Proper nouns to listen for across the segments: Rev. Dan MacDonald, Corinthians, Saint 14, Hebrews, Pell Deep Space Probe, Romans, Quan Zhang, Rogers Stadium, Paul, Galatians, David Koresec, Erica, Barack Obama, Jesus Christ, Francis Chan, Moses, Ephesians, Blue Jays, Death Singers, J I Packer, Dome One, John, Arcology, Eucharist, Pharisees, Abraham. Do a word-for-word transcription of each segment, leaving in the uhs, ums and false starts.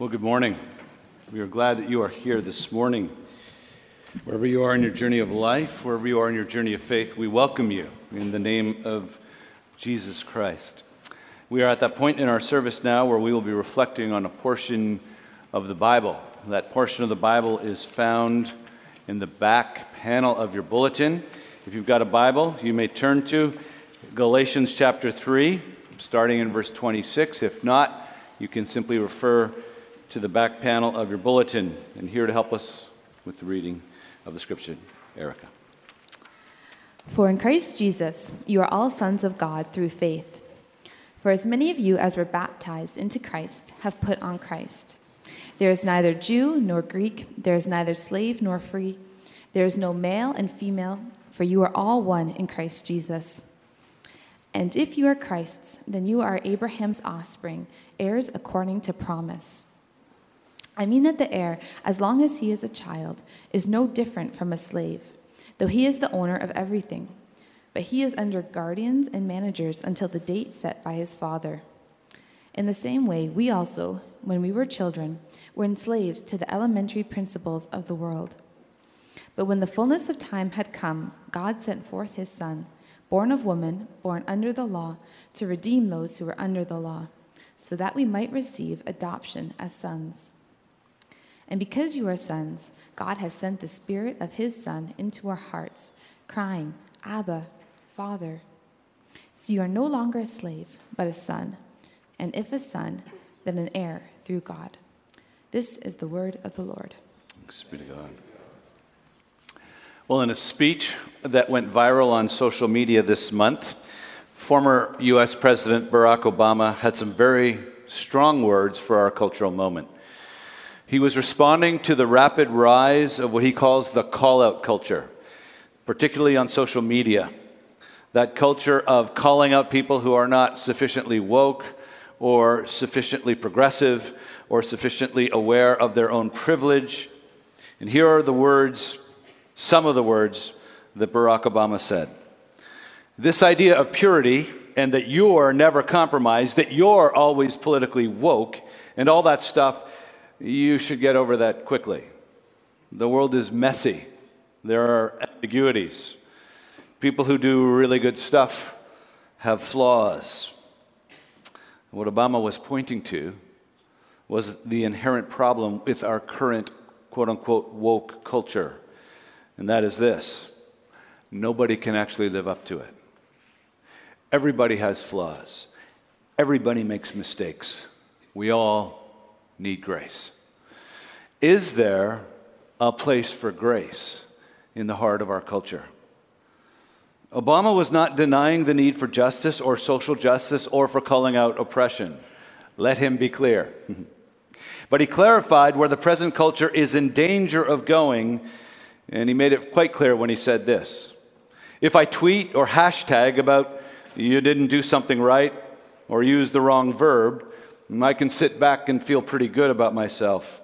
Well, good morning. We are glad that you are here this morning. Wherever you are in your journey of life, wherever you are in your journey of faith, we welcome you in the name of Jesus Christ. We are at that point in our service now where we will be reflecting on a portion of the Bible. That portion of the Bible is found in the back panel of your bulletin. If you've got a Bible, you may turn to Galatians chapter three, starting in verse twenty-six. If not, you can simply refer to the back panel of your bulletin. And here to help us with the reading of the scripture, Erica. For in Christ Jesus, you are all sons of God through faith. For as many of you as were baptized into Christ have put on Christ. There is neither Jew nor Greek, there is neither slave nor free, there is no male and female, for you are all one in Christ Jesus. And if you are Christ's, then you are Abraham's offspring, heirs according to promise. I mean that the heir, as long as he is a child, is no different from a slave, though he is the owner of everything. But he is under guardians and managers until the date set by his father. In the same way, we also, when we were children, were enslaved to the elementary principles of the world. But when the fullness of time had come, God sent forth his Son, born of woman, born under the law, to redeem those who were under the law, so that we might receive adoption as sons. And because you are sons, God has sent the Spirit of his Son into our hearts, crying, Abba, Father. So you are no longer a slave, but a son, and if a son, then an heir through God. This is the word of the Lord. Thanks be to God. Well, in a speech that went viral on social media this month, former U S President Barack Obama had some very strong words for our cultural moment. He was responding to the rapid rise of what he calls the call-out culture, particularly on social media. That culture of calling out people who are not sufficiently woke or sufficiently progressive or sufficiently aware of their own privilege. And here are the words Some of the words that Barack Obama said. This idea of purity and that you're never compromised, that you're always politically woke and all that stuff, you should get over that quickly. The world is messy. There are ambiguities. People who do really good stuff have flaws. What Obama was pointing to was the inherent problem with our current quote-unquote woke culture. And that is this: nobody can actually live up to it. Everybody has flaws. Everybody makes mistakes. We all need grace. Is there a place for grace in the heart of our culture? Obama was not denying the need for justice or social justice or for calling out oppression. Let him be clear. But he clarified where the present culture is in danger of going. And he made it quite clear when he said this: if I tweet or hashtag about you didn't do something right or use the wrong verb, I can sit back and feel pretty good about myself.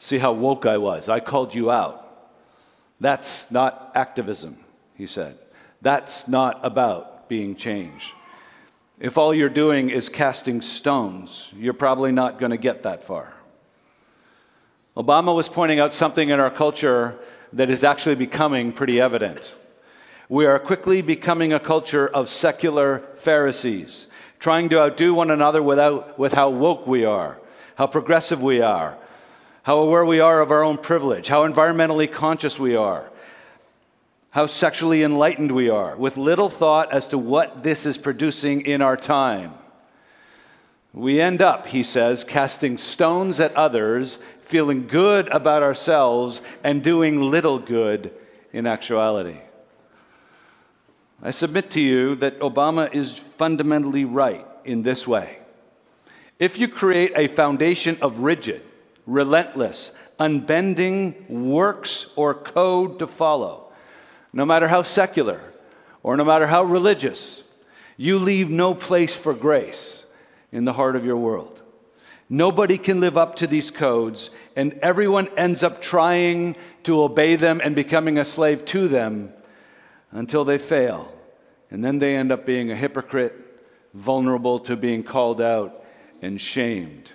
See how woke I was. I called you out. That's not activism, he said. That's not about being changed. If all you're doing is casting stones, you're probably not going to get that far. Obama was pointing out something in our culture that is actually becoming pretty evident. We are quickly becoming a culture of secular Pharisees, trying to outdo one another without, with how woke we are, how progressive we are, how aware we are of our own privilege, how environmentally conscious we are, how sexually enlightened we are, with little thought as to what this is producing in our time. We end up, he says, casting stones at others, feeling good about ourselves, and doing little good in actuality. I submit to you that Obama is fundamentally right in this way. If you create a foundation of rigid, relentless, unbending works or code to follow, no matter how secular or no matter how religious, you leave no place for grace in the heart of your world. Nobody can live up to these codes, and everyone ends up trying to obey them and becoming a slave to them until they fail. And then they end up being a hypocrite, vulnerable to being called out and shamed.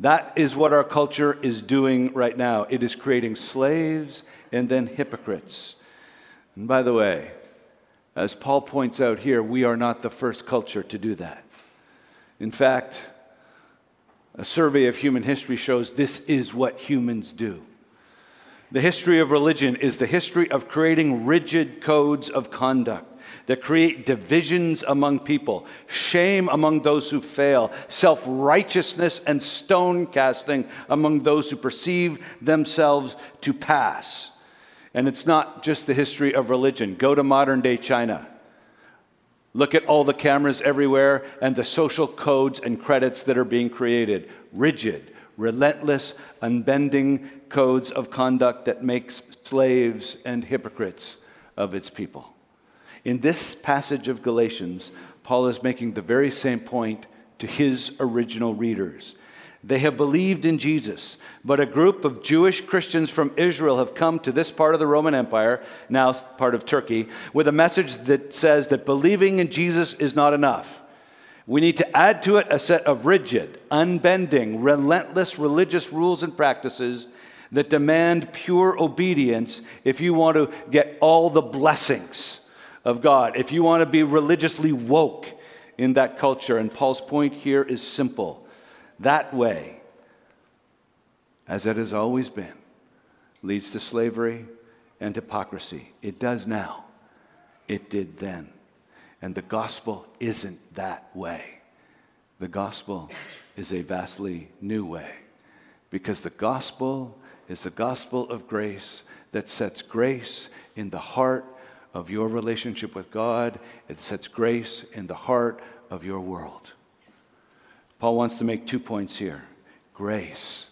That is what our culture is doing right now. It is creating slaves and then hypocrites. And by the way, as Paul points out here, we are not the first culture to do that. In fact, a survey of human history shows this is what humans do. The history of religion is the history of creating rigid codes of conduct that create divisions among people, shame among those who fail, self-righteousness and stone-casting among those who perceive themselves to pass. And it's not just the history of religion. Go to modern-day China. Look at all the cameras everywhere and the social codes and credits that are being created. Rigid, relentless, unbending codes of conduct that makes slaves and hypocrites of its people. In this passage of Galatians, Paul is making the very same point to his original readers. They have believed in Jesus, but a group of Jewish Christians from Israel have come to this part of the Roman Empire, now part of Turkey, with a message that says that believing in Jesus is not enough. We need to add to it a set of rigid, unbending, relentless religious rules and practices that demand pure obedience if you want to get all the blessings of God, if you want to be religiously woke in that culture. And Paul's point here is simple. That way, as it has always been, leads to slavery and hypocrisy. It does now. It did then. And the gospel isn't that way. The gospel is a vastly new way, because the gospel is the gospel of grace that sets grace in the heart of your relationship with God. It sets grace in the heart of your world. Paul wants to make two points here. Grace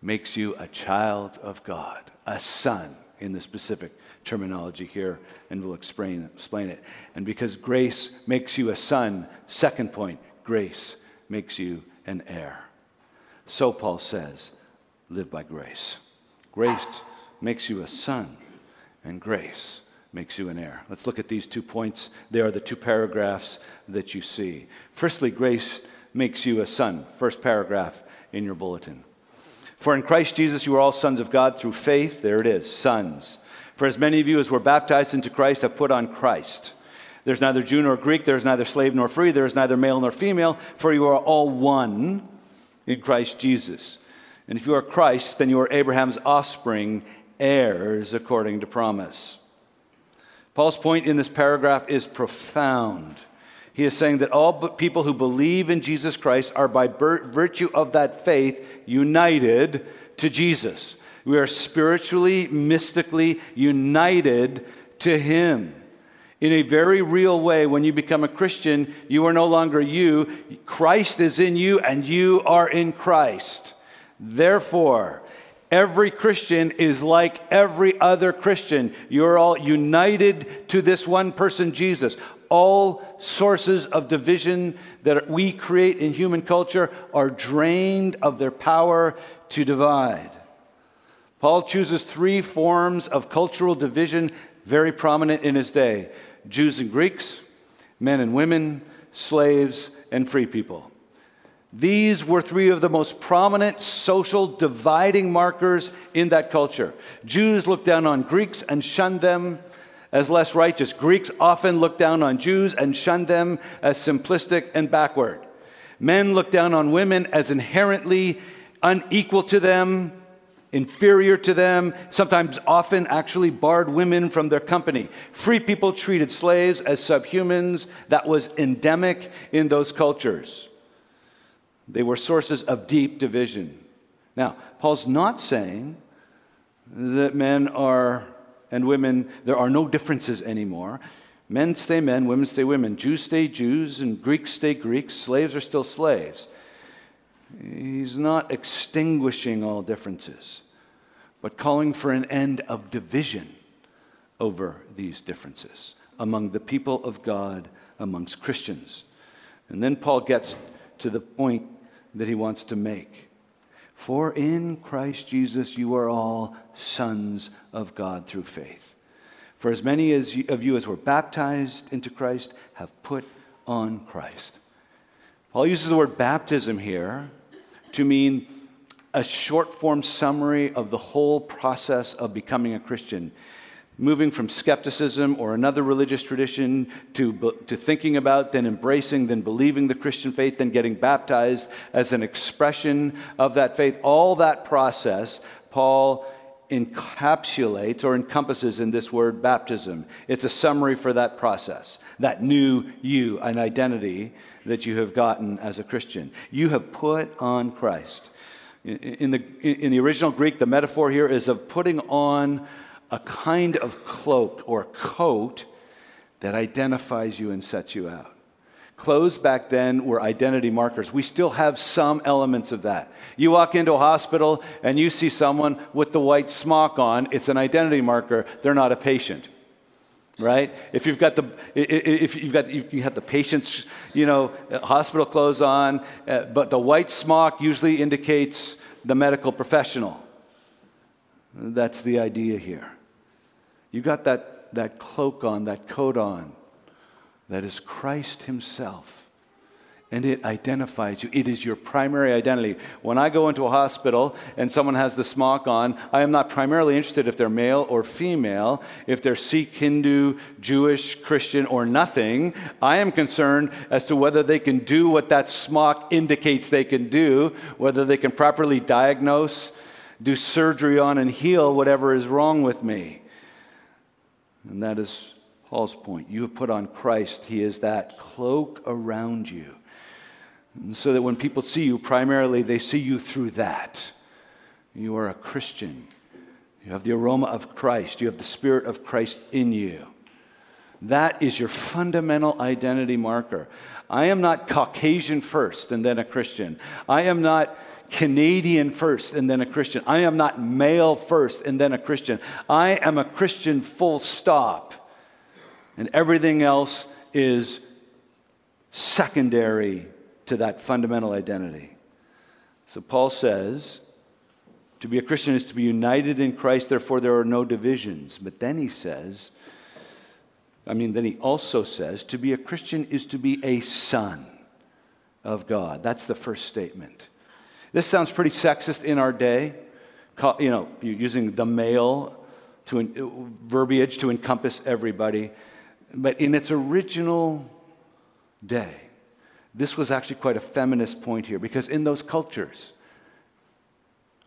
makes you a child of God, a son in the specific terminology here, and we'll explain, explain it. And because grace makes you a son, second point, grace makes you an heir. So Paul says, live by grace. Grace makes you a son, and grace makes you an heir. Let's look at these two points. They are the two paragraphs that you see. Firstly, grace makes you a son. First paragraph in your bulletin. For in Christ Jesus you are all sons of God through faith. There it is, sons. For as many of you as were baptized into Christ have put on Christ. There's neither Jew nor Greek, there is neither slave nor free, there is neither male nor female, for you are all one in Christ Jesus. And if you are Christ, then you are Abraham's offspring, heirs according to promise. Paul's point in this paragraph is profound. He is saying that all people who believe in Jesus Christ are by virtue of that faith united to Jesus. We are spiritually, mystically united to Him. In a very real way, when you become a Christian, you are no longer you. Christ is in you, and you are in Christ. Therefore, every Christian is like every other Christian. You're all united to this one person, Jesus. All sources of division that we create in human culture are drained of their power to divide. Paul chooses three forms of cultural division very prominent in his day: Jews and Greeks, men and women, slaves and free people. These were three of the most prominent social dividing markers in that culture. Jews looked down on Greeks and shunned them as less righteous. Greeks often looked down on Jews and shunned them as simplistic and backward. Men looked down on women as inherently unequal to them, inferior to them, sometimes often actually barred women from their company. Free people treated slaves as subhumans. That was endemic in those cultures. They were sources of deep division. Now, Paul's not saying that men are and women, there are no differences anymore. Men stay men, women stay women. Jews stay Jews, and Greeks stay Greeks. Slaves are still slaves. He's not extinguishing all differences, but calling for an end of division over these differences among the people of God, amongst Christians. And then Paul gets to the point that he wants to make. For in Christ Jesus you are all sons of God through faith. For as many as you, of you as were baptized into Christ have put on Christ. Paul uses the word baptism here to mean a short form summary of the whole process of becoming a Christian. Moving from skepticism or another religious tradition to, to thinking about, then embracing, then believing the Christian faith, then getting baptized as an expression of that faith. All that process, Paul encapsulates or encompasses in this word baptism. It's a summary for that process, that new you, an identity that you have gotten as a Christian. You have put on Christ. In the, in the original Greek, the metaphor here is of putting on a kind of cloak or coat that identifies you and sets you out. Clothes back then were identity markers. We still have some elements of that. You walk into a hospital and you see someone with the white smock on, it's an identity marker. They're not a patient, right? If you've got the if you've got if you have the patient's, you know, hospital clothes on, uh, but the white smock usually indicates the medical professional. That's the idea here. You got that, that cloak on, that coat on, that is Christ himself. And it identifies you. It is your primary identity. When I go into a hospital and someone has the smock on, I am not primarily interested if they're male or female, if they're Sikh, Hindu, Jewish, Christian, or nothing. I am concerned as to whether they can do what that smock indicates they can do, whether they can properly diagnose, do surgery on, and heal whatever is wrong with me. And that is Paul's point. You have put on Christ. He is that cloak around you. And so that when people see you, primarily they see you through that. You are a Christian. You have the aroma of Christ. You have the Spirit of Christ in you. That is your fundamental identity marker. I am not Caucasian first and then a Christian. I am not Canadian first and then a Christian. I am not male first and then a Christian. I am a Christian, full stop. And everything else is secondary to that fundamental identity. So Paul says, to be a Christian is to be united in Christ, therefore there are no divisions. But then he says, I mean, then he also says, to be a Christian is to be a son of God. That's the first statement. This sounds pretty sexist in our day, you know, using the male to verbiage to encompass everybody. But in its original day, this was actually quite a feminist point here, because in those cultures,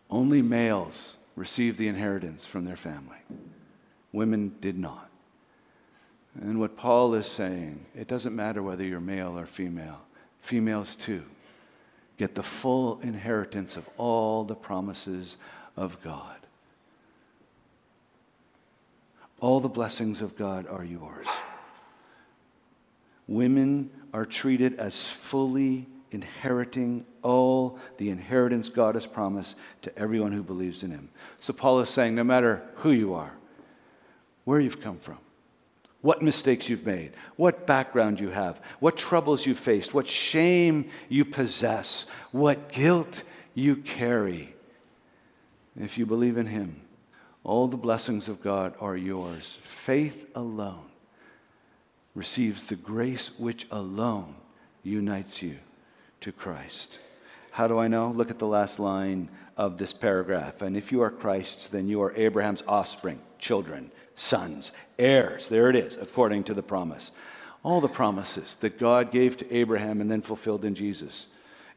only males received the inheritance from their family. Women did not. And what Paul is saying, it doesn't matter whether you're male or female. Females too get the full inheritance of all the promises of God. All the blessings of God are yours. Women are treated as fully inheriting all the inheritance God has promised to everyone who believes in him. So Paul is saying, no matter who you are, where you've come from, what mistakes you've made, what background you have, what troubles you faced, what shame you possess, what guilt you carry. If you believe in him, all the blessings of God are yours. Faith alone receives the grace which alone unites you to Christ. How do I know? Look at the last line of this paragraph. And if you are Christ's, then you are Abraham's offspring, children, sons, heirs. There it is, according to the promise. All the promises that God gave to Abraham and then fulfilled in Jesus.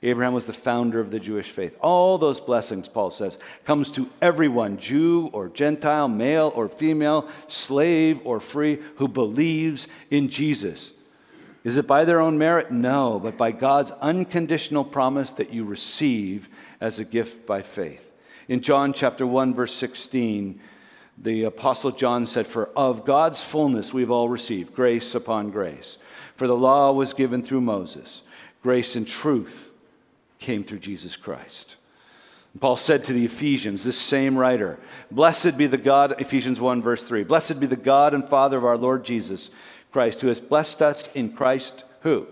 Abraham was the founder of the Jewish faith. All those blessings, Paul says, comes to everyone, Jew or Gentile, male or female, slave or free, who believes in Jesus. Is it by their own merit? No, but by God's unconditional promise that you receive as a gift by faith. In John chapter one, verse sixteen, the Apostle John said, "For of God's fullness we've all received, grace upon grace. For the law was given through Moses. Grace and truth came through Jesus Christ." And Paul said to the Ephesians, this same writer, "Blessed be the God," Ephesians one, verse three, "Blessed be the God and Father of our Lord Jesus Christ, who has blessed us in Christ," who?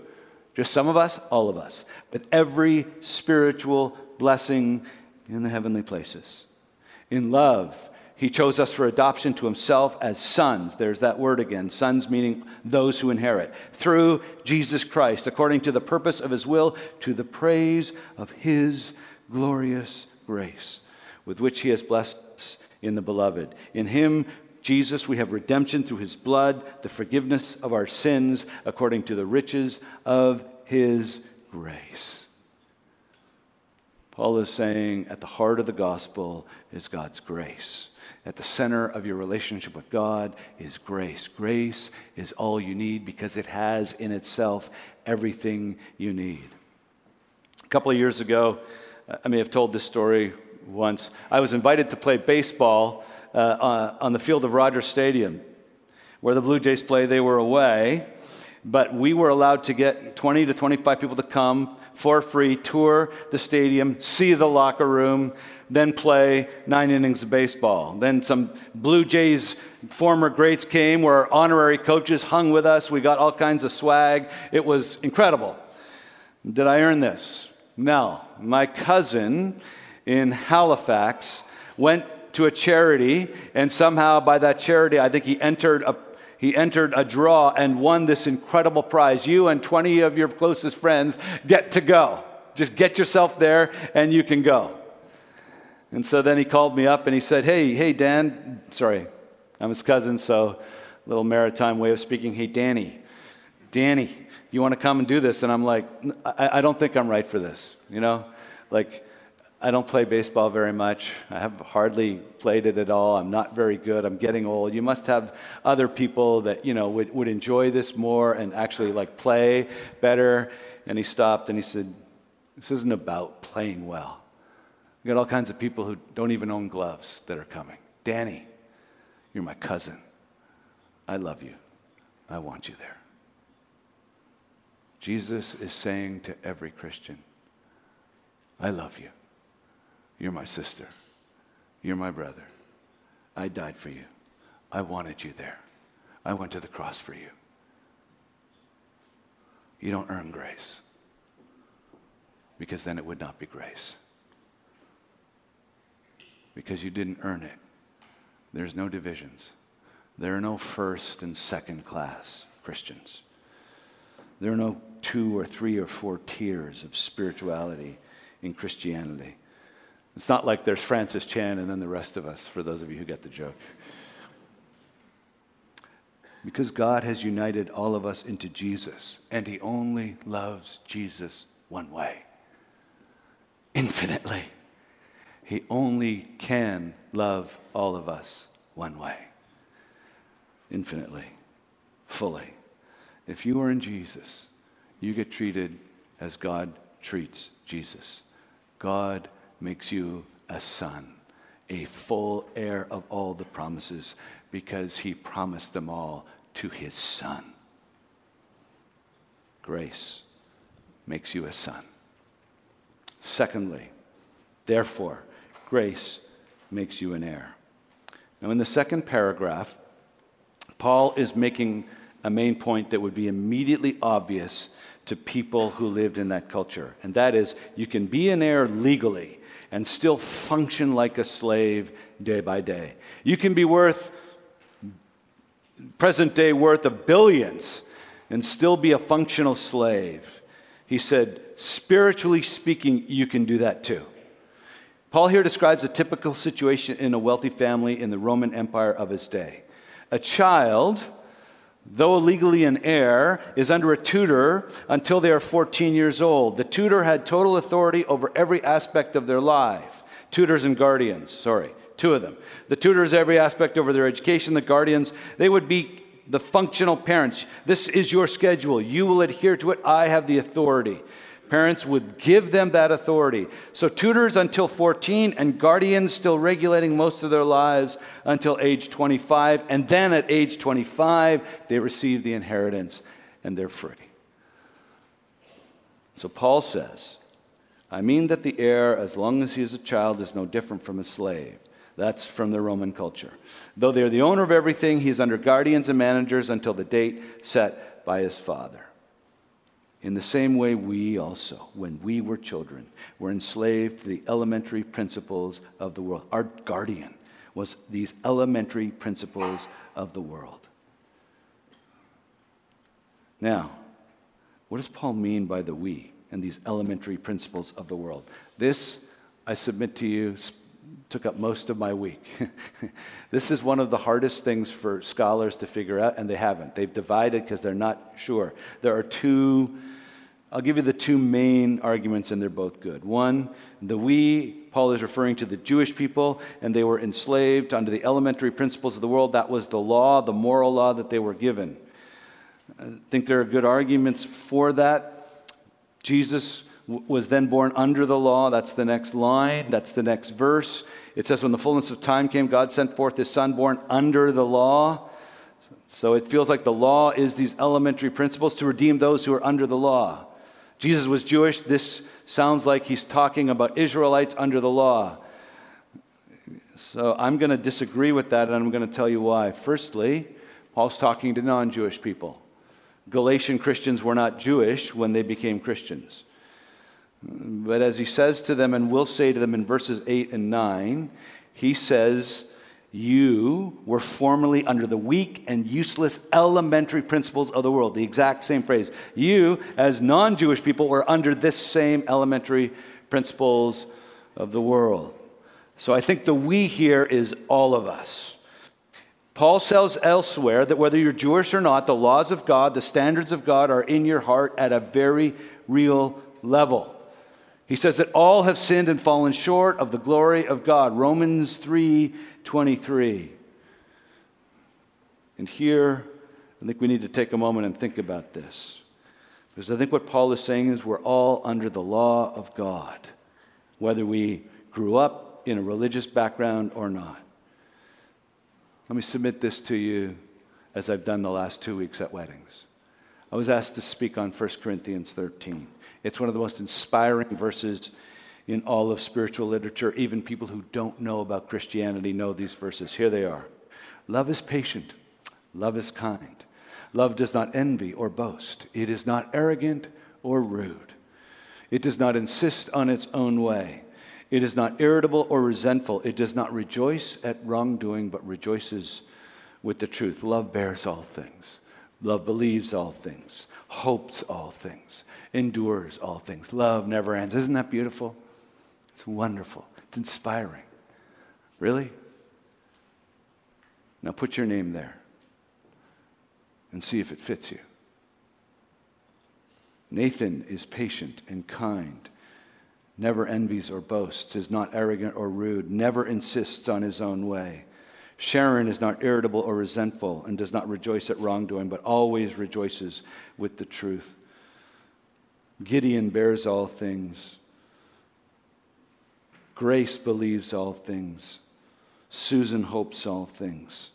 Just some of us? All of us. "With every spiritual blessing in the heavenly places. In love, he chose us for adoption to himself as sons." There's that word again, sons meaning those who inherit. "Through Jesus Christ, according to the purpose of his will, to the praise of his glorious grace with which he has blessed us in the beloved. In him, Jesus, we have redemption through his blood, the forgiveness of our sins according to the riches of his grace. Paul is saying at the heart of the gospel is God's grace. At the center of your relationship with God is grace. Grace is all you need because it has in itself everything you need. A couple of years ago, I may have told this story once. I was invited to play baseball uh, on the field of Rogers Stadium, where the Blue Jays play. They were away, but we were allowed to get twenty to twenty-five people to come for free, tour the stadium, see the locker room, then play nine innings of baseball. Then some Blue Jays former greats came, where our honorary coaches hung with us. We got all kinds of swag. It was incredible. Did I earn this? No. My cousin in Halifax went to a charity, and somehow by that charity, I think he entered a He entered a draw and won this incredible prize. You and twenty of your closest friends get to go. Just get yourself there and you can go. And so then he called me up and he said, hey, hey, Dan. Sorry, I'm his cousin, so a little maritime way of speaking. Hey, Danny, Danny, you want to come and do this? And I'm like, I, I don't think I'm right for this. You know, like, I don't play baseball very much. I have hardly played it at all. I'm not very good. I'm getting old. You must have other people that, you know, would, would enjoy this more and actually, like, play better. And he stopped and he said, this isn't about playing well. We've got all kinds of people who don't even own gloves that are coming. Danny, you're my cousin. I love you. I want you there. Jesus is saying to every Christian, I love you. You're my sister. You're my brother. I died for you. I wanted you there. I went to the cross for you. You don't earn grace, because then it would not be grace. Because you didn't earn it. There's no divisions. There are no first and second class Christians. There are no two or three or four tiers of spirituality in Christianity. It's not like there's Francis Chan and then the rest of us, for those of you who get the joke. Because God has united all of us into Jesus, and he only loves Jesus one way, infinitely. He only can love all of us one way, infinitely, fully. If you are in Jesus, you get treated as God treats Jesus. God makes you a son, a full heir of all the promises, because he promised them all to his son. Grace makes you a son. Secondly, therefore, grace makes you an heir. Now, in the second paragraph, Paul is making a main point that would be immediately obvious to people who lived in that culture, and that is, you can be an heir legally and still function like a slave day by day. You can be worth, present day worth of billions, and still be a functional slave. He said, spiritually speaking, you can do that too. Paul here describes a typical situation in a wealthy family in the Roman Empire of his day. A child, though legally an heir, is under a tutor until they are fourteen years old. The tutor had total authority over every aspect of their life. Tutors and guardians, sorry, two of them. The tutors, every aspect over their education. The guardians, they would be the functional parents. This is your schedule. You will adhere to it. I have the authority. Parents would give them that authority. So tutors until fourteen, and guardians still regulating most of their lives until age twenty-five. And then at age twenty-five, they receive the inheritance and they're free. So Paul says, I mean that the heir, as long as he is a child, is no different from a slave. That's from the Roman culture. Though they are the owner of everything, he is under guardians and managers until the date set by his father. In the same way, we also, when we were children, were enslaved to the elementary principles of the world. Our guardian was these elementary principles of the world. Now, what does Paul mean by the we and these elementary principles of the world? This I submit to you, took up most of my week. This is one of the hardest things for scholars to figure out, and they haven't. They've divided because they're not sure. There are two, I'll give you the two main arguments, and they're both good. One, the we, Paul is referring to the Jewish people, and they were enslaved under the elementary principles of the world. That was the law, the moral law that they were given. I think there are good arguments for that. Jesus was then born under the law. That's the next line. That's the next verse. It says, when the fullness of time came, God sent forth his son born under the law. So it feels like the law is these elementary principles to redeem those who are under the law. Jesus was Jewish. This sounds like he's talking about Israelites under the law. So I'm going to disagree with that, and I'm going to tell you why. Firstly, Paul's talking to non-Jewish people. Galatian Christians were not Jewish when they became Christians. But as he says to them, and will say to them in verses eight and nine, he says, you were formerly under the weak and useless elementary principles of the world. The exact same phrase. You, as non-Jewish people, were under this same elementary principles of the world. So I think the we here is all of us. Paul says elsewhere that whether you're Jewish or not, the laws of God, the standards of God are in your heart at a very real level. He says that all have sinned and fallen short of the glory of God. Romans three twenty-three. And here, I think we need to take a moment and think about this. Because I think what Paul is saying is we're all under the law of God, whether we grew up in a religious background or not. Let me submit this to you as I've done the last two weeks at weddings. I was asked to speak on First Corinthians thirteen. It's one of the most inspiring verses in all of spiritual literature. Even people who don't know about Christianity know these verses. Here they are. Love is patient. Love is kind. Love does not envy or boast. It is not arrogant or rude. It does not insist on its own way. It is not irritable or resentful. It does not rejoice at wrongdoing, but rejoices with the truth. Love bears all things. Love believes all things, hopes all things, endures all things. Love never ends. Isn't that beautiful? It's wonderful. It's inspiring. Really? Now put your name there and see if it fits you. Nathan is patient and kind, never envies or boasts, is not arrogant or rude, never insists on his own way. Sharon is not irritable or resentful and does not rejoice at wrongdoing, but always rejoices with the truth. Gideon bears all things. Grace believes all things. Susan hopes all things.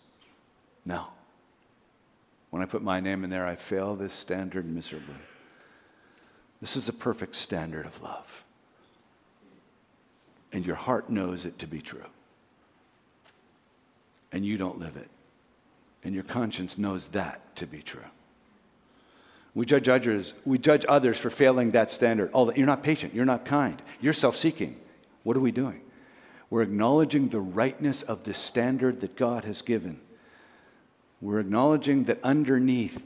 Now, when I put my name in there, I fail this standard miserably. This is a perfect standard of love. And your heart knows it to be true. And you don't live it. And your conscience knows that to be true. We judge others, we judge others for failing that standard. Oh, you're not patient. You're not kind. You're self-seeking. What are we doing? We're acknowledging the rightness of the standard that God has given. We're acknowledging that underneath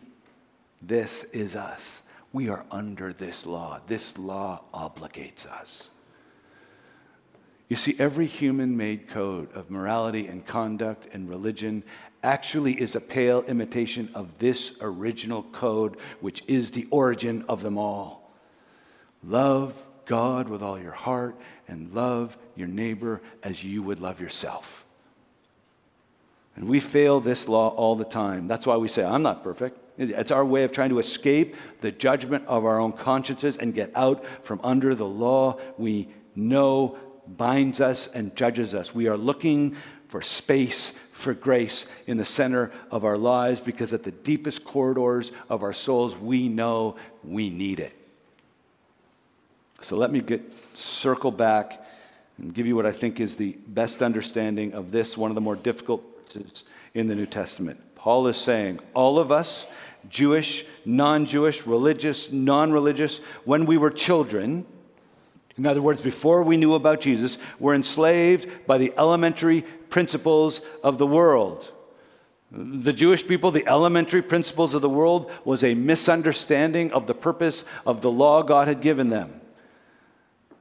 this is us. We are under this law. This law obligates us. You see, every human-made code of morality and conduct and religion actually is a pale imitation of this original code, which is the origin of them all. Love God with all your heart and love your neighbor as you would love yourself. And we fail this law all the time. That's why we say, I'm not perfect. It's our way of trying to escape the judgment of our own consciences and get out from under the law we know binds us and judges us. We are looking for space for grace in the center of our lives because at the deepest corridors of our souls, we know we need it. So let me get circle back and give you what I think is the best understanding of this, one of the more difficult verses in the New Testament. Paul is saying, all of us, Jewish, non-Jewish, religious, non-religious, when we were children, in other words, before we knew about Jesus, we're enslaved by the elementary principles of the world. The Jewish people, the elementary principles of the world was a misunderstanding of the purpose of the law God had given them.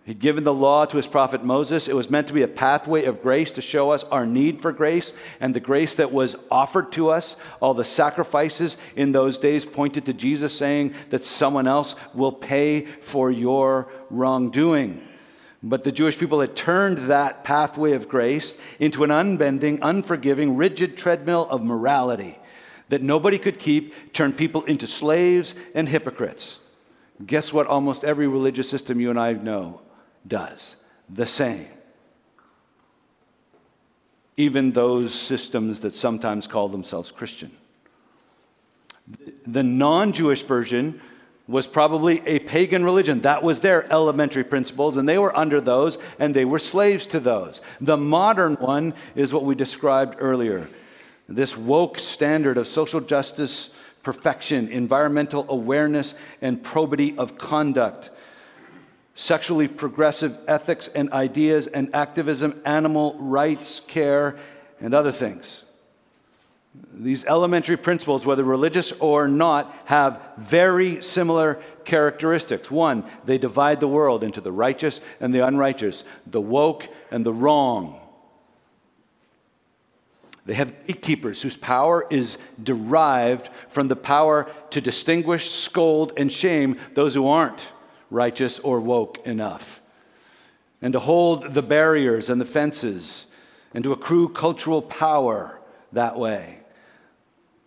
He'd given the law to his prophet Moses. It was meant to be a pathway of grace to show us our need for grace and the grace that was offered to us. All the sacrifices in those days pointed to Jesus saying that someone else will pay for your wrongdoing. But the Jewish people had turned that pathway of grace into an unbending, unforgiving, rigid treadmill of morality that nobody could keep, turned people into slaves and hypocrites. Guess what almost every religious system you and I know does? The same. Even those systems that sometimes call themselves Christian. The non-Jewish version was probably a pagan religion. That was their elementary principles, and they were under those, and they were slaves to those. The modern one is what we described earlier. This woke standard of social justice, perfection, environmental awareness, and probity of conduct. Sexually progressive ethics and ideas and activism, animal rights care, and other things. These elementary principles, whether religious or not, have very similar characteristics. One, they divide the world into the righteous and the unrighteous, the woke and the wrong. They have gatekeepers whose power is derived from the power to distinguish, scold, and shame those who aren't righteous or woke enough, and to hold the barriers and the fences, and to accrue cultural power that way.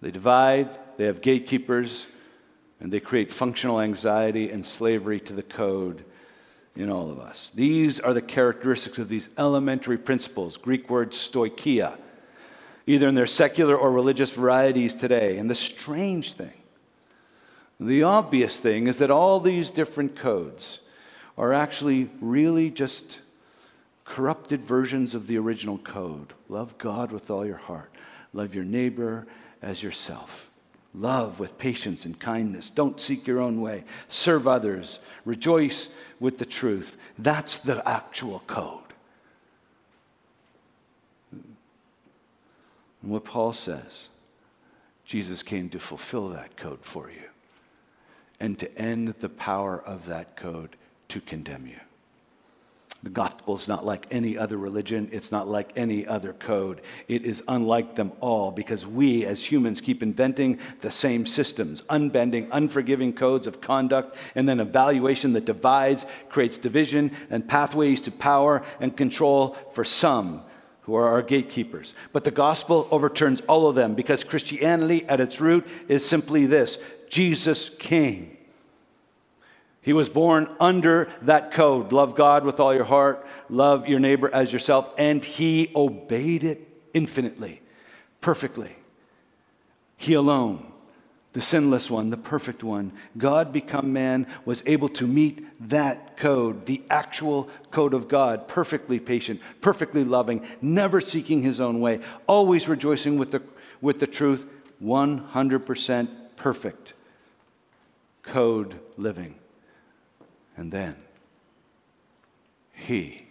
They divide, they have gatekeepers, and they create functional anxiety and slavery to the code in all of us. These are the characteristics of these elementary principles, Greek word stoicheia, either in their secular or religious varieties today. And the strange thing, the obvious thing, is that all these different codes are actually really just corrupted versions of the original code. Love God with all your heart. Love your neighbor as yourself. Love with patience and kindness. Don't seek your own way. Serve others. Rejoice with the truth. That's the actual code. And what Paul says, Jesus came to fulfill that code for you, and to end the power of that code to condemn you. The gospel is not like any other religion. It's not like any other code. It is unlike them all, because we as humans keep inventing the same systems, unbending, unforgiving codes of conduct, and then evaluation that divides, creates division, and pathways to power and control for some who are our gatekeepers. But the gospel overturns all of them, because Christianity at its root is simply this: Jesus came. He was born under that code. Love God with all your heart. Love your neighbor as yourself. And he obeyed it infinitely, perfectly. He alone, the sinless one, the perfect one, God become man, was able to meet that code, the actual code of God, perfectly patient, perfectly loving, never seeking his own way, always rejoicing with the, with the truth, one hundred percent perfect code living. And then he,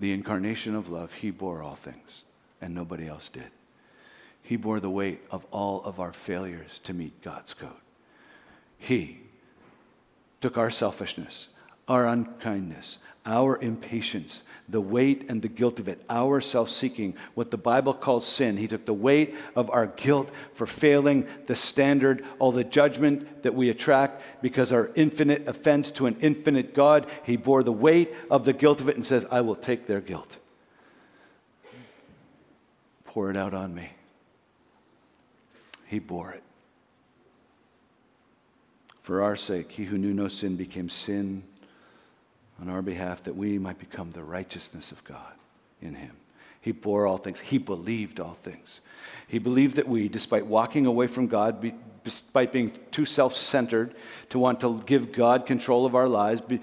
the incarnation of love, he bore all things, and nobody else did. He bore the weight of all of our failures to meet God's code. He took our selfishness, our unkindness, our impatience, the weight and the guilt of it, our self-seeking, what the Bible calls sin. He took the weight of our guilt for failing the standard, all the judgment that we attract because our infinite offense to an infinite God. He bore the weight of the guilt of it and says, I will take their guilt. Pour it out on me. He bore it. For our sake, he who knew no sin became sin on our behalf, that we might become the righteousness of God in him. He bore all things. He believed all things. He believed that we, despite walking away from God, be, despite being too self-centered to want to give God control of our lives, be,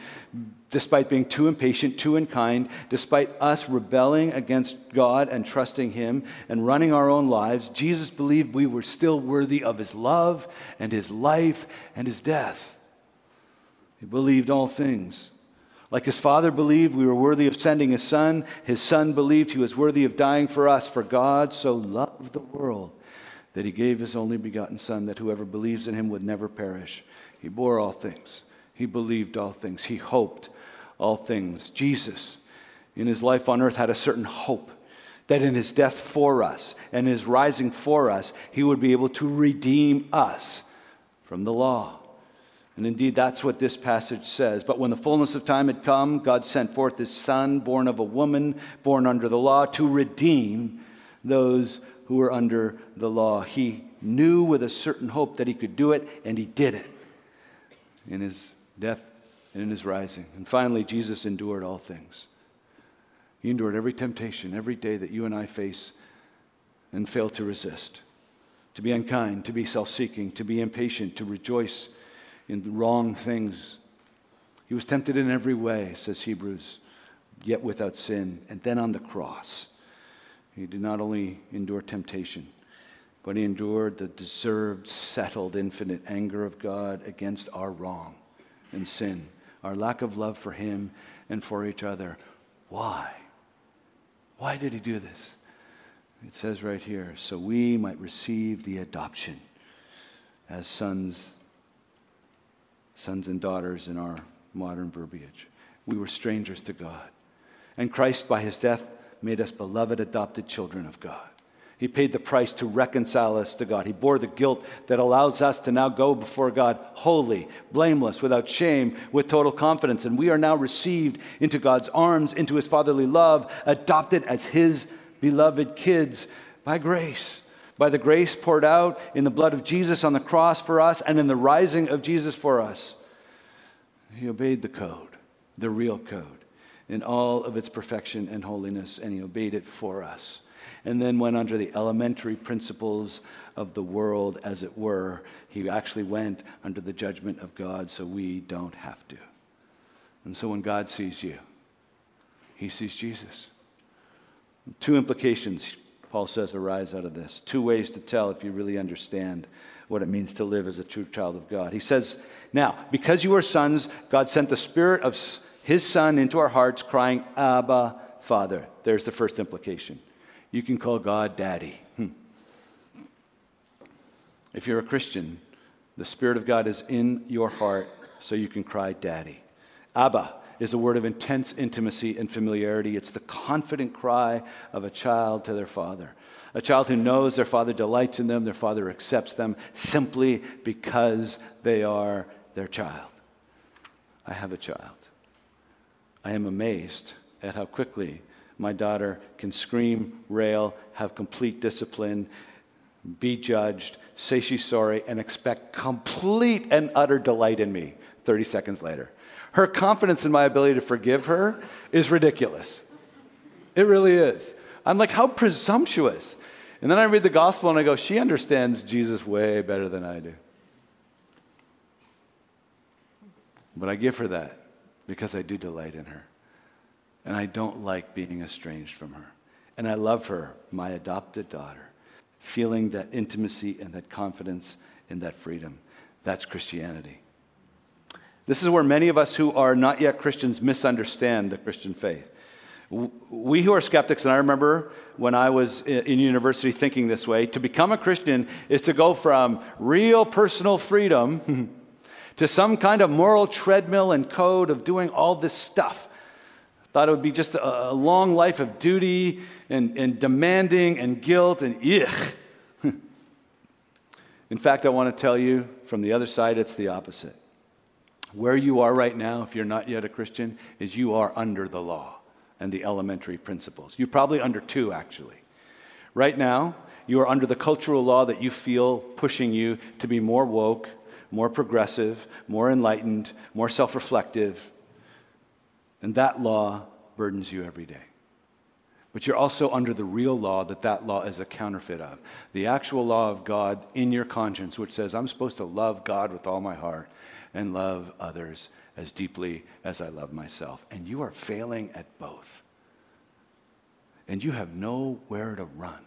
despite being too impatient, too unkind, despite us rebelling against God and trusting him and running our own lives, Jesus believed we were still worthy of his love and his life and his death. He believed all things. Like his Father believed we were worthy of sending his Son, his Son believed he was worthy of dying for us. For God so loved the world that he gave his only begotten Son, that whoever believes in him would never perish. He bore all things. He believed all things. He hoped all things. Jesus, in his life on earth, had a certain hope that in his death for us and his rising for us, he would be able to redeem us from the law. And indeed, that's what this passage says. But when the fullness of time had come, God sent forth his Son, born of a woman, born under the law, to redeem those who were under the law. He knew with a certain hope that he could do it, and he did it in his death and in his rising. And finally, Jesus endured all things. He endured every temptation, every day that you and I face and fail to resist, to be unkind, to be self-seeking, to be impatient, to rejoice in the wrong things. He was tempted in every way, says Hebrews, yet without sin. And then on the cross, he did not only endure temptation, but he endured the deserved, settled, infinite anger of God against our wrong and sin, our lack of love for him and for each other. Why? Why did he do this? It says right here, so we might receive the adoption as sons, sons and daughters in our modern verbiage. We were strangers to God. And Christ, by his death, made us beloved, adopted children of God. He paid the price to reconcile us to God. He bore the guilt that allows us to now go before God holy, blameless, without shame, with total confidence. And we are now received into God's arms, into his fatherly love, adopted as his beloved kids by grace, by the grace poured out in the blood of Jesus on the cross for us and in the rising of Jesus for us. He obeyed the code, the real code, in all of its perfection and holiness, and he obeyed it for us. And then went under the elementary principles of the world, as it were. He actually went under the judgment of God, so we don't have to. And so when God sees you, he sees Jesus. Two implications, Paul says, arise out of this. Two ways to tell if you really understand what it means to live as a true child of God. He says, now, because you are sons, God sent the Spirit of his Son into our hearts, crying, Abba, Father. There's the first implication. You can call God Daddy. Hmm. If you're a Christian, the Spirit of God is in your heart, so you can cry Daddy. Abba is a word of intense intimacy and familiarity. It's the confident cry of a child to their father. A child who knows their father delights in them, their father accepts them simply because they are their child. I have a child. I am amazed at how quickly my daughter can scream, rail, have complete discipline, be judged, say she's sorry, and expect complete and utter delight in me thirty seconds later. Her confidence in my ability to forgive her is ridiculous. It really is. I'm like, how presumptuous. And then I read the gospel and I go, she understands Jesus way better than I do. But I give her that because I do delight in her. And I don't like being estranged from her. And I love her, my adopted daughter, feeling that intimacy and that confidence and that freedom. That's Christianity. This is where many of us who are not yet Christians misunderstand the Christian faith. We who are skeptics, and I remember when I was in university thinking this way, to become a Christian is to go from real personal freedom to some kind of moral treadmill and code of doing all this stuff. Thought it would be just a long life of duty and, and demanding and guilt and yuck. In fact, I want to tell you from the other side, it's the opposite. Where you are right now, if you're not yet a Christian, is you are under the law and the elementary principles. You're probably under two, actually. Right now, you are under the cultural law that you feel pushing you to be more woke, more progressive, more enlightened, more self-reflective. And that law burdens you every day. But you're also under the real law that that law is a counterfeit of. The actual law of God in your conscience, which says, I'm supposed to love God with all my heart and love others as deeply as I love myself. And you are failing at both. And you have nowhere to run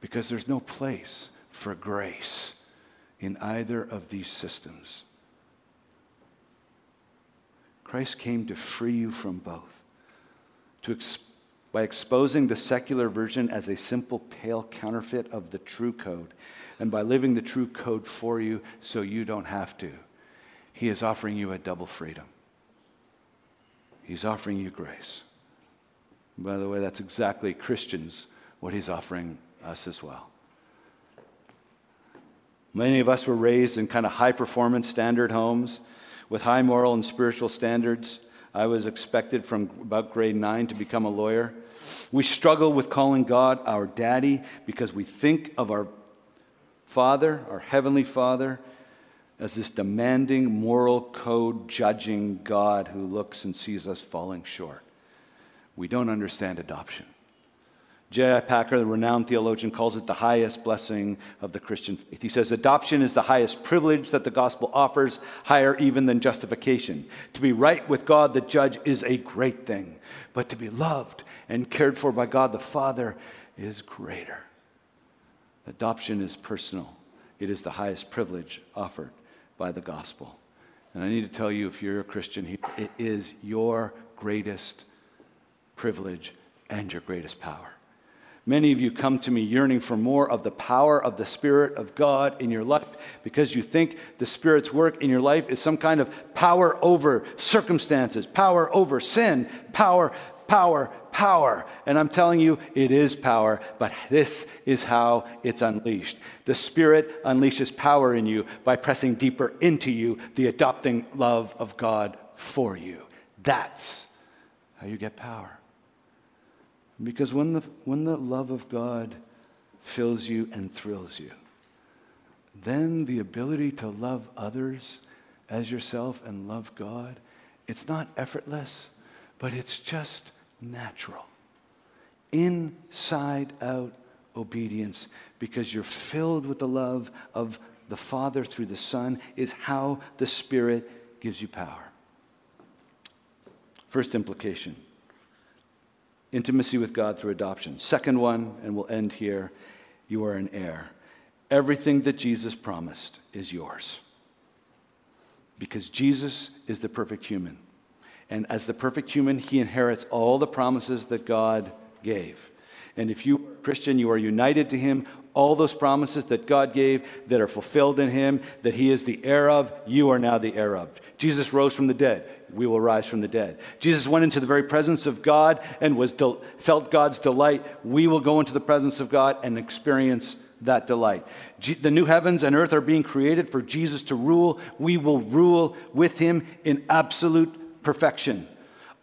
because there's no place for grace in either of these systems. Christ came to free you from both, to ex- by exposing the secular version as a simple, pale counterfeit of the true code, and by living the true code for you so you don't have to. He is offering you a double freedom. He's offering you grace. By the way, that's exactly Christians, what he's offering us as well. Many of us were raised in kind of high-performance standard homes with high moral and spiritual standards. I was expected from about grade nine to become a lawyer. We struggle with calling God our daddy because we think of our Father, our Heavenly Father, as this demanding, moral code judging God who looks and sees us falling short. We don't understand adoption. J I Packer, the renowned theologian, calls it the highest blessing of the Christian faith. He says, adoption is the highest privilege that the gospel offers, higher even than justification. To be right with God, the judge, is a great thing, but to be loved and cared for by God the Father is greater. Adoption is personal. It is the highest privilege offered by the gospel. And I need to tell you, if you're a Christian here, it is your greatest privilege and your greatest power. Many of you come to me yearning for more of the power of the Spirit of God in your life because you think the Spirit's work in your life is some kind of power over circumstances, power over sin, power, power, power. And I'm telling you, it is power, but this is how it's unleashed. The Spirit unleashes power in you by pressing deeper into you, the adopting love of God for you. That's how you get power. Because when the, when the love of God fills you and thrills you, then the ability to love others as yourself and love God, it's not effortless, but it's just natural. Inside out obedience, because you're filled with the love of the Father through the Son, is how the Spirit gives you power. First implication. Intimacy with God through adoption. Second one, and we'll end here, you are an heir. Everything that Jesus promised is yours. Because Jesus is the perfect human. And as the perfect human, he inherits all the promises that God gave. And if you are a Christian, you are united to him. All those promises that God gave that are fulfilled in him, that he is the heir of, you are now the heir of. Jesus rose from the dead. We will rise from the dead. Jesus went into the very presence of God and was del- felt God's delight. We will go into the presence of God and experience that delight. G- the new heavens and earth are being created for Jesus to rule. We will rule with him in absolute perfection.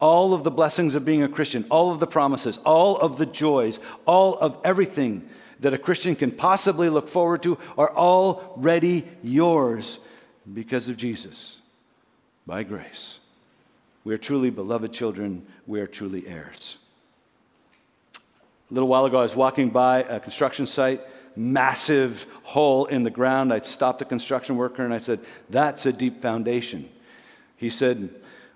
All of the blessings of being a Christian, all of the promises, all of the joys, all of everything that a Christian can possibly look forward to are already yours because of Jesus, by grace. We are truly beloved children. We are truly heirs. A little while ago, I was walking by a construction site, massive hole in the ground. I stopped a construction worker and I said, "That's a deep foundation." He said,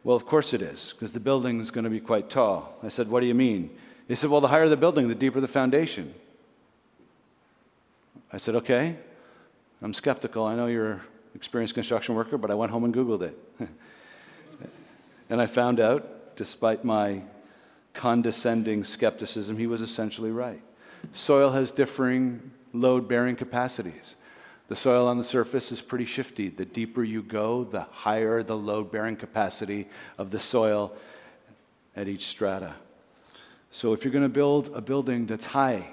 "Well, of course it is, because the building's going to be quite tall." I said, "What do you mean?" He said, "Well, the higher the building, the deeper the foundation." I said, "Okay, I'm skeptical. I know you're an experienced construction worker, but I went home and Googled it." And I found out, despite my condescending skepticism, he was essentially right. Soil has differing load-bearing capacities. The soil on the surface is pretty shifty. The deeper you go, the higher the load-bearing capacity of the soil at each strata. So if you're going to build a building that's high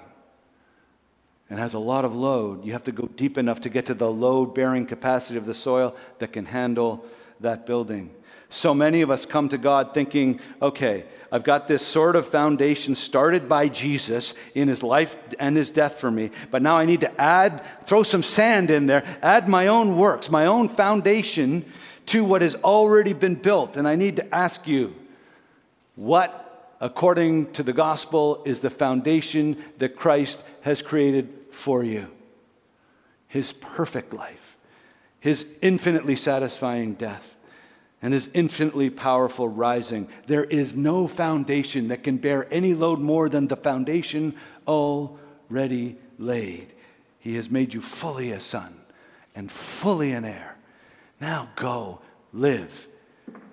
and has a lot of load, you have to go deep enough to get to the load-bearing capacity of the soil that can handle that building. So many of us come to God thinking, okay, I've got this sort of foundation started by Jesus in his life and his death for me, but now I need to add, throw some sand in there, add my own works, my own foundation to what has already been built. And I need to ask you, what, according to the gospel, is the foundation that Christ has created for you? His perfect life, his infinitely satisfying death, and his infinitely powerful rising. There is no foundation that can bear any load more than the foundation already laid. He has made you fully a son and fully an heir. Now go live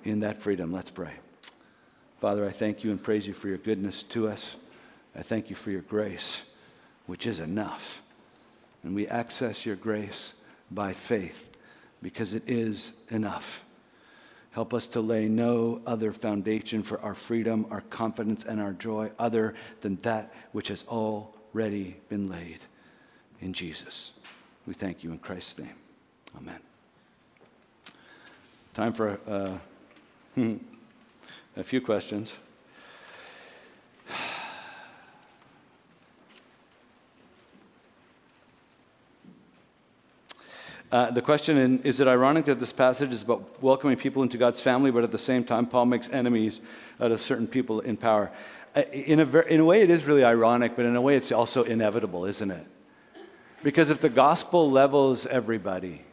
in that freedom. Let's pray. Father, I thank you and praise you for your goodness to us. I thank you for your grace, which is enough. And we access your grace by faith. because it is enough. Help us to lay no other foundation for our freedom, our confidence, and our joy other than that which has already been laid in Jesus. We thank you in Christ's name. Amen. Time for uh, a few questions. Uh, the question in, is it ironic that this passage is about welcoming people into God's family, but at the same time, Paul makes enemies out of certain people in power? In a, ver in a way, it is really ironic, but in a way, it's also inevitable, isn't it? Because if the gospel levels everybody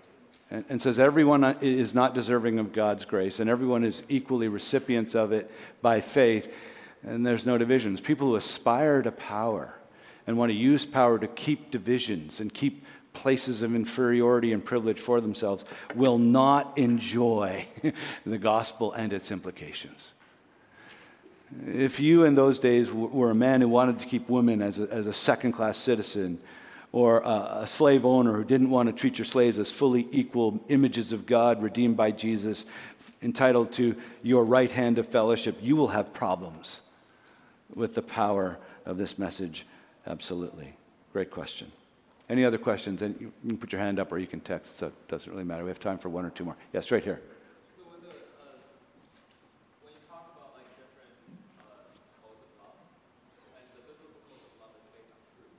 and, and says everyone is not deserving of God's grace and everyone is equally recipients of it by faith, and there's no divisions. People who aspire to power and want to use power to keep divisions and keep places of inferiority and privilege for themselves will not enjoy the gospel and its implications. If you in those days were a man who wanted to keep women as a, as a second-class citizen, or a, a slave owner who didn't want to treat your slaves as fully equal images of God redeemed by Jesus, entitled to your right hand of fellowship, you will have problems with the power of this message. Absolutely. Great question. Any other questions? And you can put your hand up or you can text, so it doesn't really matter. We have time for one or two more. Yes, right here. So when, the, uh, when you talk about like different uh, codes of love, and the biblical code of love is based on truth,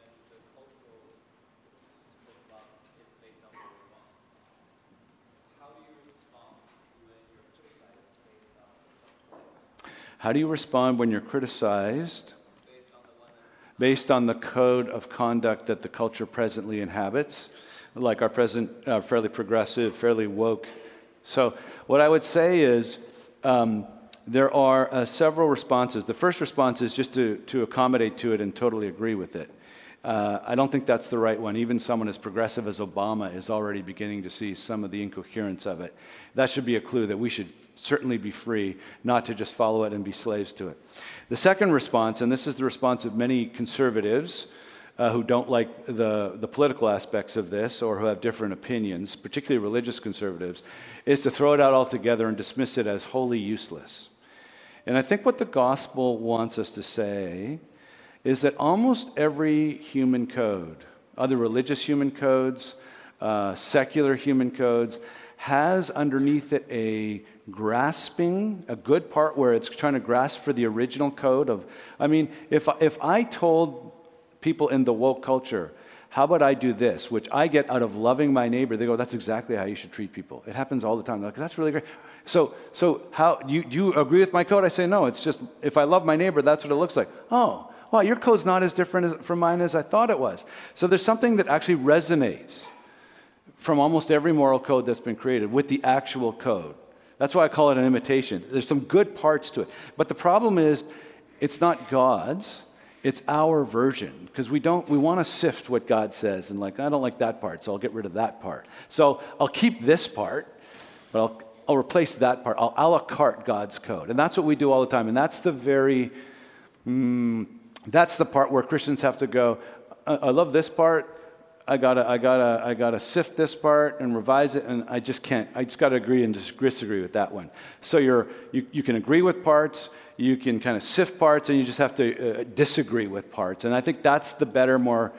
and the cultural code of love is based on what we want. How do you respond when you're criticized based on the How do you respond when you're criticized? Based on the code of conduct that the culture presently inhabits, like our present uh, fairly progressive, fairly woke. So what I would say is um, there are uh, several responses. The first response is just to, to accommodate to it and totally agree with it. Uh, I don't think that's the right one. Even someone as progressive as Obama is already beginning to see some of the incoherence of it. That should be a clue that we should certainly be free, not to just follow it and be slaves to it. The second response, and this is the response of many conservatives uh, who don't like the, the political aspects of this or who have different opinions, particularly religious conservatives, is to throw it out altogether and dismiss it as wholly useless. And I think what the gospel wants us to say is that almost every human code, other religious human codes, uh, secular human codes, has underneath it a grasping, a good part where it's trying to grasp for the original code of, I mean, if, if I told people in the woke culture, how about I do this, which I get out of loving my neighbor, they go, that's exactly how you should treat people. It happens all the time. They're like, that's really great. So, so how, do you, do you agree with my code? I say, no, it's just, if I love my neighbor, that's what it looks like. Oh. Wow, your code's not as different as, from mine as I thought it was. So there's something that actually resonates from almost every moral code that's been created with the actual code. That's why I call it an imitation. There's some good parts to it. But the problem is it's not God's. It's our version, because we don't, we want to sift what God says and like, I don't like that part, so I'll get rid of that part. So I'll keep this part, but I'll, I'll replace that part. I'll a la carte God's code. And that's what we do all the time. And that's the very... Mm, That's the part where Christians have to go, I, I love this part, I gotta, I, gotta, I gotta sift this part and revise it, and I just can't, I just gotta agree and just disagree with that one. So you're, you, you can agree with parts, you can kind of sift parts, and you just have to uh, disagree with parts. And I think that's the better, more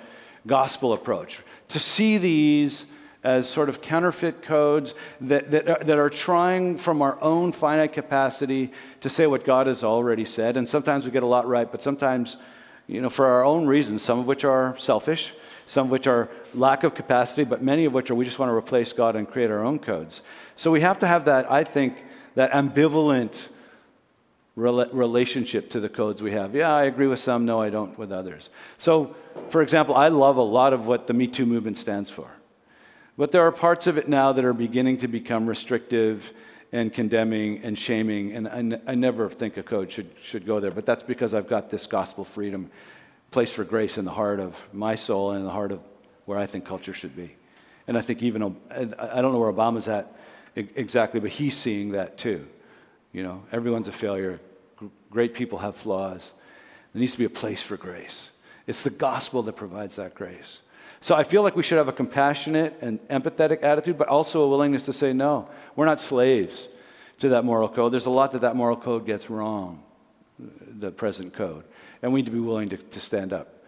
gospel approach. To see these as sort of counterfeit codes that, that, are, that are trying from our own finite capacity to say what God has already said. And sometimes we get a lot right, but sometimes, you know, for our own reasons, some of which are selfish, some of which are lack of capacity, but many of which are we just want to replace God and create our own codes. So we have to have that, I think, that ambivalent rela- relationship to the codes we have. Yeah, I agree with some, no, I don't with others. So, for example, I love a lot of what the Me Too movement stands for. But there are parts of it now that are beginning to become restrictive and condemning and shaming, and I, n I never think a code should, should go there, but that's because I've got this gospel freedom, place for grace in the heart of my soul and in the heart of where I think culture should be. And I think even, I don't know where Obama's at exactly, but he's seeing that too. You know, everyone's a failure. Great people have flaws. There needs to be a place for grace. It's the gospel that provides that grace. So I feel like we should have a compassionate and empathetic attitude, but also a willingness to say, no, we're not slaves to that moral code. There's a lot that that moral code gets wrong, the present code. And we need to be willing to, to stand up,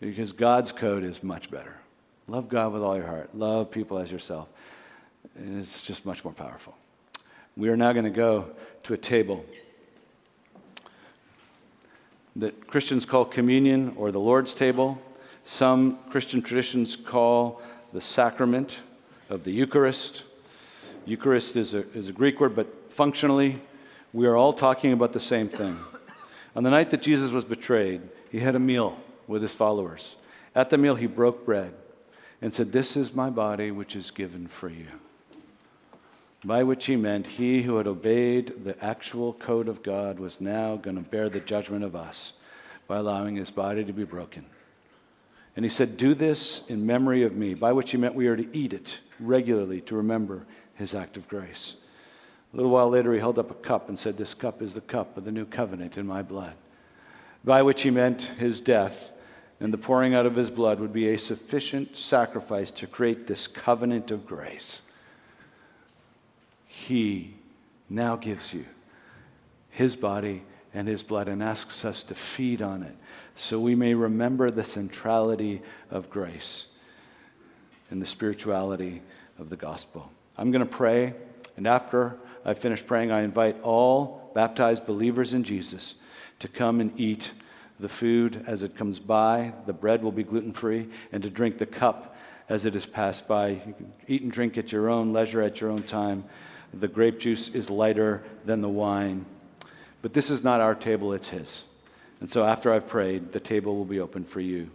because God's code is much better. Love God with all your heart. Love people as yourself. And it's just much more powerful. We are now going to go to a table that Christians call communion or the Lord's table. Some Christian traditions call the sacrament of the Eucharist. Eucharist is a, is a Greek word, but functionally, we are all talking about the same thing. On the night that Jesus was betrayed, he had a meal with his followers. At the meal, he broke bread and said, "This is my body, which is given for you." By which he meant he who had obeyed the actual code of God was now going to bear the judgment of us by allowing his body to be broken. And he said, "Do this in memory of me," by which he meant we are to eat it regularly to remember his act of grace. A little while later, he held up a cup and said, "This cup is the cup of the new covenant in my blood," by which he meant his death and the pouring out of his blood would be a sufficient sacrifice to create this covenant of grace. He now gives you his body and his blood and asks us to feed on it so we may remember the centrality of grace and the spirituality of the gospel. I'm going to pray, and after I finish praying, I invite all baptized believers in Jesus to come and eat the food as it comes by. The bread will be gluten-free, and to drink the cup as it is passed by. You can eat and drink at your own leisure, at your own time. The grape juice is lighter than the wine. But this is not our table, it's his. And so after I've prayed, the table will be open for you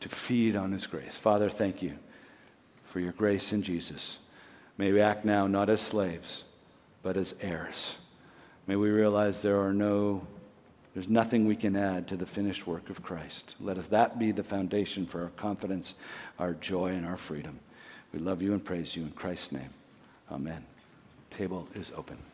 to feed on his grace. Father, thank you for your grace in Jesus. May we act now not as slaves, but as heirs. May we realize there are no There's nothing we can add to the finished work of Christ. Let us that be the foundation for our confidence, our joy, and our freedom. We love you and praise you in Christ's name. Amen. The table is open.